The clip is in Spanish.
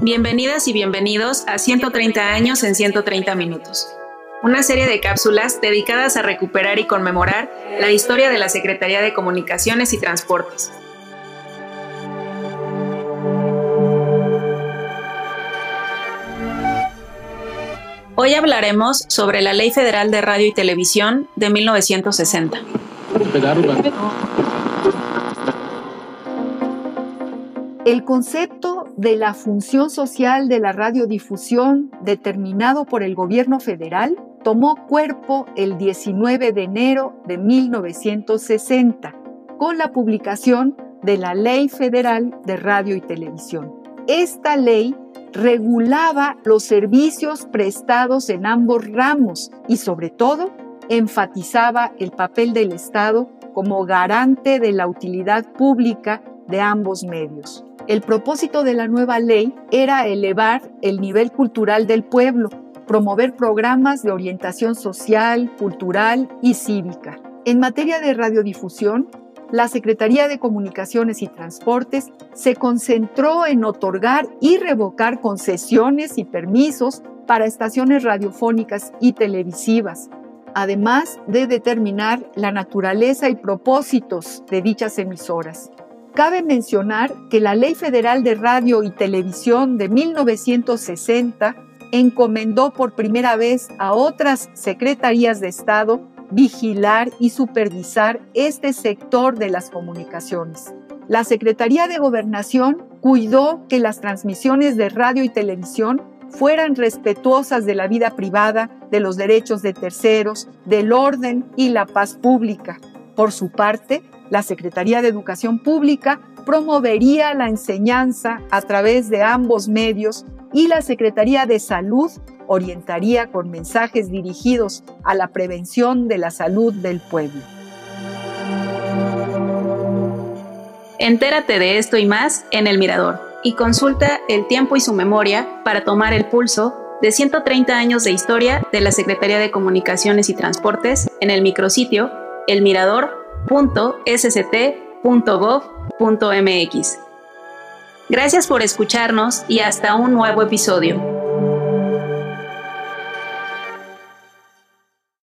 Bienvenidas y bienvenidos a 130 años en 130 minutos, una serie de cápsulas dedicadas a recuperar y conmemorar la historia de la Secretaría de Comunicaciones y Transportes. Hoy hablaremos sobre la Ley Federal de Radio y Televisión de 1960. El concepto de la función social de la radiodifusión determinado por el gobierno federal tomó cuerpo el 19 de enero de 1960 con la publicación de la Ley Federal de Radio y Televisión. Esta ley regulaba los servicios prestados en ambos ramos y, sobre todo, enfatizaba el papel del Estado como garante de la utilidad pública de ambos medios. El propósito de la nueva ley era elevar el nivel cultural del pueblo, promover programas de orientación social, cultural y cívica. En materia de radiodifusión, la Secretaría de Comunicaciones y Transportes se concentró en otorgar y revocar concesiones y permisos para estaciones radiofónicas y televisivas, además de determinar la naturaleza y propósitos de dichas emisoras. Cabe mencionar que la Ley Federal de Radio y Televisión de 1960 encomendó por primera vez a otras secretarías de Estado vigilar y supervisar este sector de las comunicaciones. La Secretaría de Gobernación cuidó que las transmisiones de radio y televisión fueran respetuosas de la vida privada, de los derechos de terceros, del orden y la paz pública. Por su parte, la Secretaría de Educación Pública promovería la enseñanza a través de ambos medios y la Secretaría de Salud orientaría con mensajes dirigidos a la prevención de la salud del pueblo. Entérate de esto y más en El Mirador y consulta el tiempo y su memoria para tomar el pulso de 130 años de historia de la Secretaría de Comunicaciones y Transportes en el micrositio elmirador.sct.gov.mx. Gracias por escucharnos y hasta un nuevo episodio.